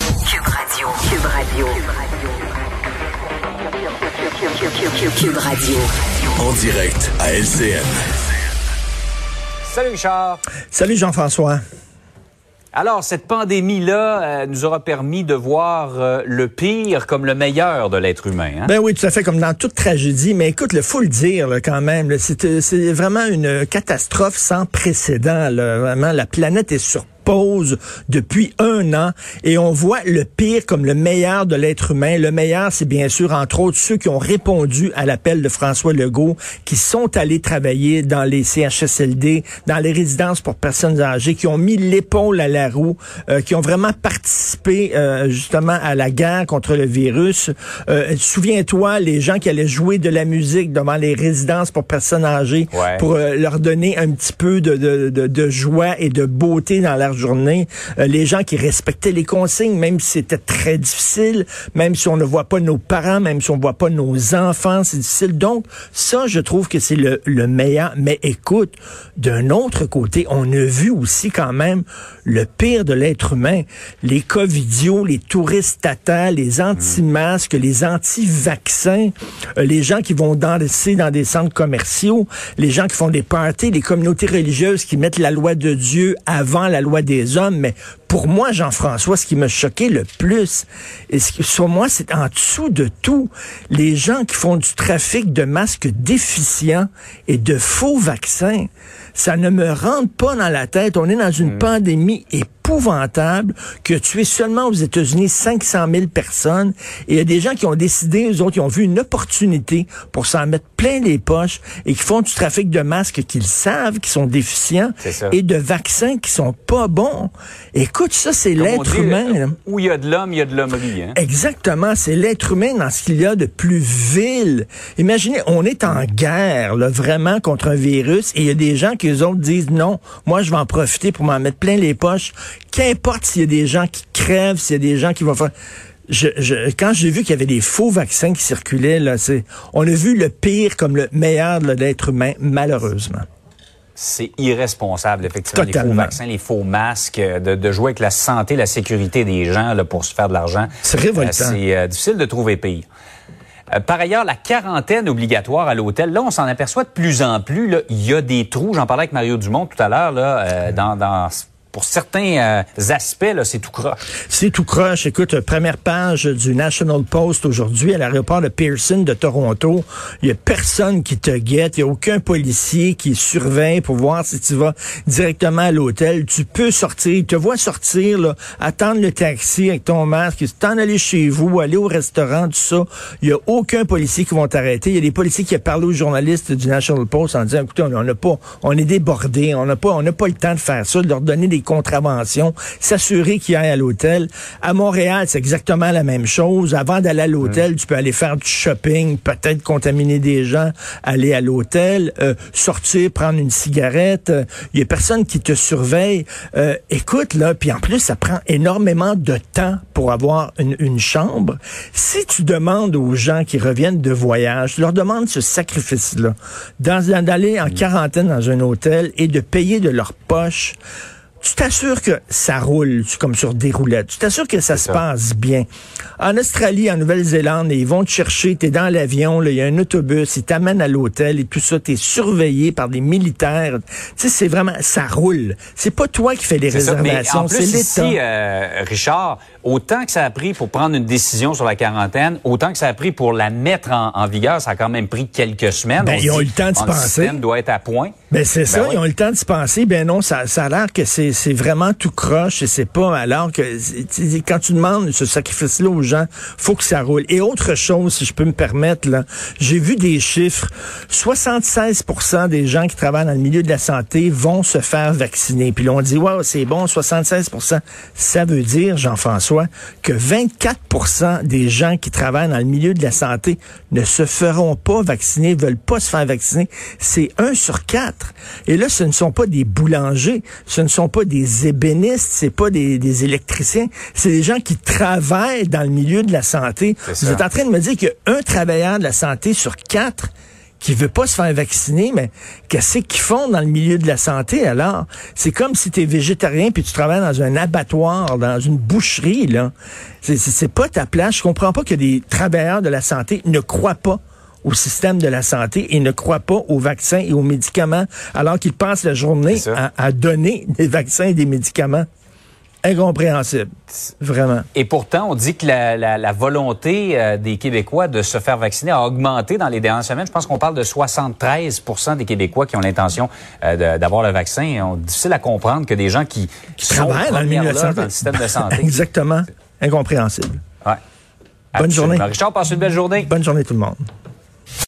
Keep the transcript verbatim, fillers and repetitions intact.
Q Radio. Q Radio. Q Radio. En direct à L C M. Salut Richard. Salut Jean-François. Alors, cette pandémie-là euh, nous aura permis de voir euh, le pire comme le meilleur de l'être humain. Hein? Ben oui, tout à fait, comme dans toute tragédie. Mais écoute, il faut le dire là, quand même. Là, c'est, c'est vraiment une catastrophe sans précédent. Là, vraiment, la planète est sur pause depuis un an et on voit le pire comme le meilleur de l'être humain. Le meilleur, c'est bien sûr, entre autres, ceux qui ont répondu à l'appel de François Legault, qui sont allés travailler dans les C H S L D, dans les résidences pour personnes âgées, qui ont mis l'épaule à la roue, euh, qui ont vraiment participé euh, justement à la guerre contre le virus. Euh, souviens-toi, les gens qui allaient jouer de la musique devant les résidences pour personnes âgées, ouais, pour euh, leur donner un petit peu de, de, de, de joie et de beauté dans leur journée. Euh, les gens qui respectaient les consignes, même si c'était très difficile, même si on ne voit pas nos parents, même si on ne voit pas nos enfants, c'est difficile. Donc, ça, je trouve que c'est le, le meilleur. Mais écoute, d'un autre côté, on a vu aussi quand même le pire de l'être humain. Les covidios, les touristes tatas, les anti-masques, les anti-vaccins, euh, les gens qui vont danser dans des centres commerciaux, les gens qui font des parties, les communautés religieuses qui mettent la loi de Dieu avant la loi des hommes. Mais pour moi, Jean-François, ce qui m'a choqué le plus, et ce qui, sur moi, c'est en dessous de tout, les gens qui font du trafic de masques déficients et de faux vaccins. Ça ne me rentre pas dans la tête. On est dans une mmh. pandémie épouvantable qui a tué seulement aux États-Unis cinq cent mille personnes. Et il y a des gens qui ont décidé, eux autres, ils ont vu une opportunité pour s'en mettre plein les poches et qui font du trafic de masques qu'ils savent, qui sont déficients, et de vaccins qui sont pas bons. Écoute, ça, c'est Comme l'être dit, humain. Où il y a de l'homme, il y a de l'hommerie. Hein? Exactement. C'est l'être humain dans ce qu'il y a de plus vil. Imaginez, on est en guerre, là, vraiment, contre un virus, et il y a des gens qui les autres disent non, moi je vais en profiter pour m'en mettre plein les poches. Qu'importe s'il y a des gens qui crèvent, s'il y a des gens qui vont faire... Je, je, quand j'ai vu qu'il y avait des faux vaccins qui circulaient, là, c'est, on a vu le pire comme le meilleur de l'être humain, malheureusement. C'est irresponsable, effectivement, totalement. Les faux vaccins, les faux masques, de, de jouer avec la santé, la sécurité des gens là, pour se faire de l'argent. C'est révoltant. Euh, c'est euh, difficile de trouver pire. Par ailleurs, la quarantaine obligatoire à l'hôtel, là, on s'en aperçoit de plus en plus. Là, il y a des trous. J'en parlais avec Mario Dumont tout à l'heure, là, euh, dans, dans pour certains euh, aspects, là, c'est tout croche. C'est tout croche. Écoute, première page du National Post aujourd'hui à l'aéroport de Pearson de Toronto. Il y a personne qui te guette. Il y a aucun policier qui surveille pour voir si tu vas directement à l'hôtel. Tu peux sortir. Il te voit sortir, là, attendre le taxi avec ton masque. T'en aller chez vous, aller au restaurant, tout ça. Il y a aucun policier qui va t'arrêter. Il y a des policiers qui ont parlé aux journalistes du National Post en disant, écoutez, on n'a pas, on est débordés. On n'a pas, on n'a pas le temps de faire ça, de leur donner des contraventions, s'assurer qu'il aille à l'hôtel. À Montréal, c'est exactement la même chose. Avant d'aller à l'hôtel, mmh. tu peux aller faire du shopping, peut-être contaminer des gens, aller à l'hôtel, euh, sortir, prendre une cigarette. Il y a personne qui te surveille. Euh, écoute, là, puis en plus, ça prend énormément de temps pour avoir une, une chambre. Si tu demandes aux gens qui reviennent de voyage, tu leur demandes ce sacrifice-là, dans, d'aller en mmh. quarantaine dans un hôtel et de payer de leur poche, tu t'assures que ça roule, comme sur des roulettes. Tu t'assures que ça se passe bien. En Australie, en Nouvelle-Zélande, ils vont te chercher, t'es dans l'avion, il y a un autobus, ils t'amènent à l'hôtel et tout ça, t'es surveillé par des militaires. Tu sais, c'est vraiment, ça roule. C'est pas toi qui fais les c'est réservations, ça, mais en plus, c'est l'État. Ici, euh, Richard, autant que ça a pris pour prendre une décision sur la quarantaine, autant que ça a pris pour la mettre en, en vigueur, ça a quand même pris quelques semaines. Ben, ils ont eu le temps de se penser. Le système doit être à point. Mais c'est ben ça, oui. Ils ont eu le temps de se penser. Ben non, ça, ça a l'air que c'est, c'est vraiment tout croche et c'est pas alors que quand tu demandes ce sacrifice-là aux gens, faut que ça roule. Et autre chose, si je peux me permettre, là, j'ai vu des chiffres. soixante-seize pour cent des gens qui travaillent dans le milieu de la santé vont se faire vacciner. Puis là, on dit, waouh, c'est bon, soixante-seize pour cent. Ça veut dire, Jean-François, que vingt-quatre pour cent des gens qui travaillent dans le milieu de la santé ne se feront pas vacciner, veulent pas se faire vacciner. C'est un sur quatre. Et là, ce ne sont pas des boulangers, ce ne sont pas des ébénistes, c'est pas des, des électriciens, c'est des gens qui travaillent dans le milieu de la santé. Vous êtes en train de me dire qu'il y a un travailleur de la santé sur quatre qui veut pas se faire vacciner, mais qu'est-ce qu'ils font dans le milieu de la santé, alors? C'est comme si tu es végétarien puis tu travailles dans un abattoir, dans une boucherie, là. C'est, c'est, c'est pas ta place. Je comprends pas que des travailleurs de la santé ne croient pas au système de la santé et ne croient pas aux vaccins et aux médicaments, alors qu'ils passent la journée à, à donner des vaccins et des médicaments. Incompréhensible, vraiment. Et pourtant, on dit que la, la, la volonté euh, des Québécois de se faire vacciner a augmenté dans les dernières semaines. Je pense qu'on parle de soixante-treize pour cent des Québécois qui ont l'intention euh, de, d'avoir le vaccin. C'est difficile à comprendre que des gens qui, qui sont travaillent dans le milieu de la santé, dans le système de santé. Exactement, incompréhensible. Ouais. Bonne journée. Richard, passe une belle journée. Bonne journée tout le monde.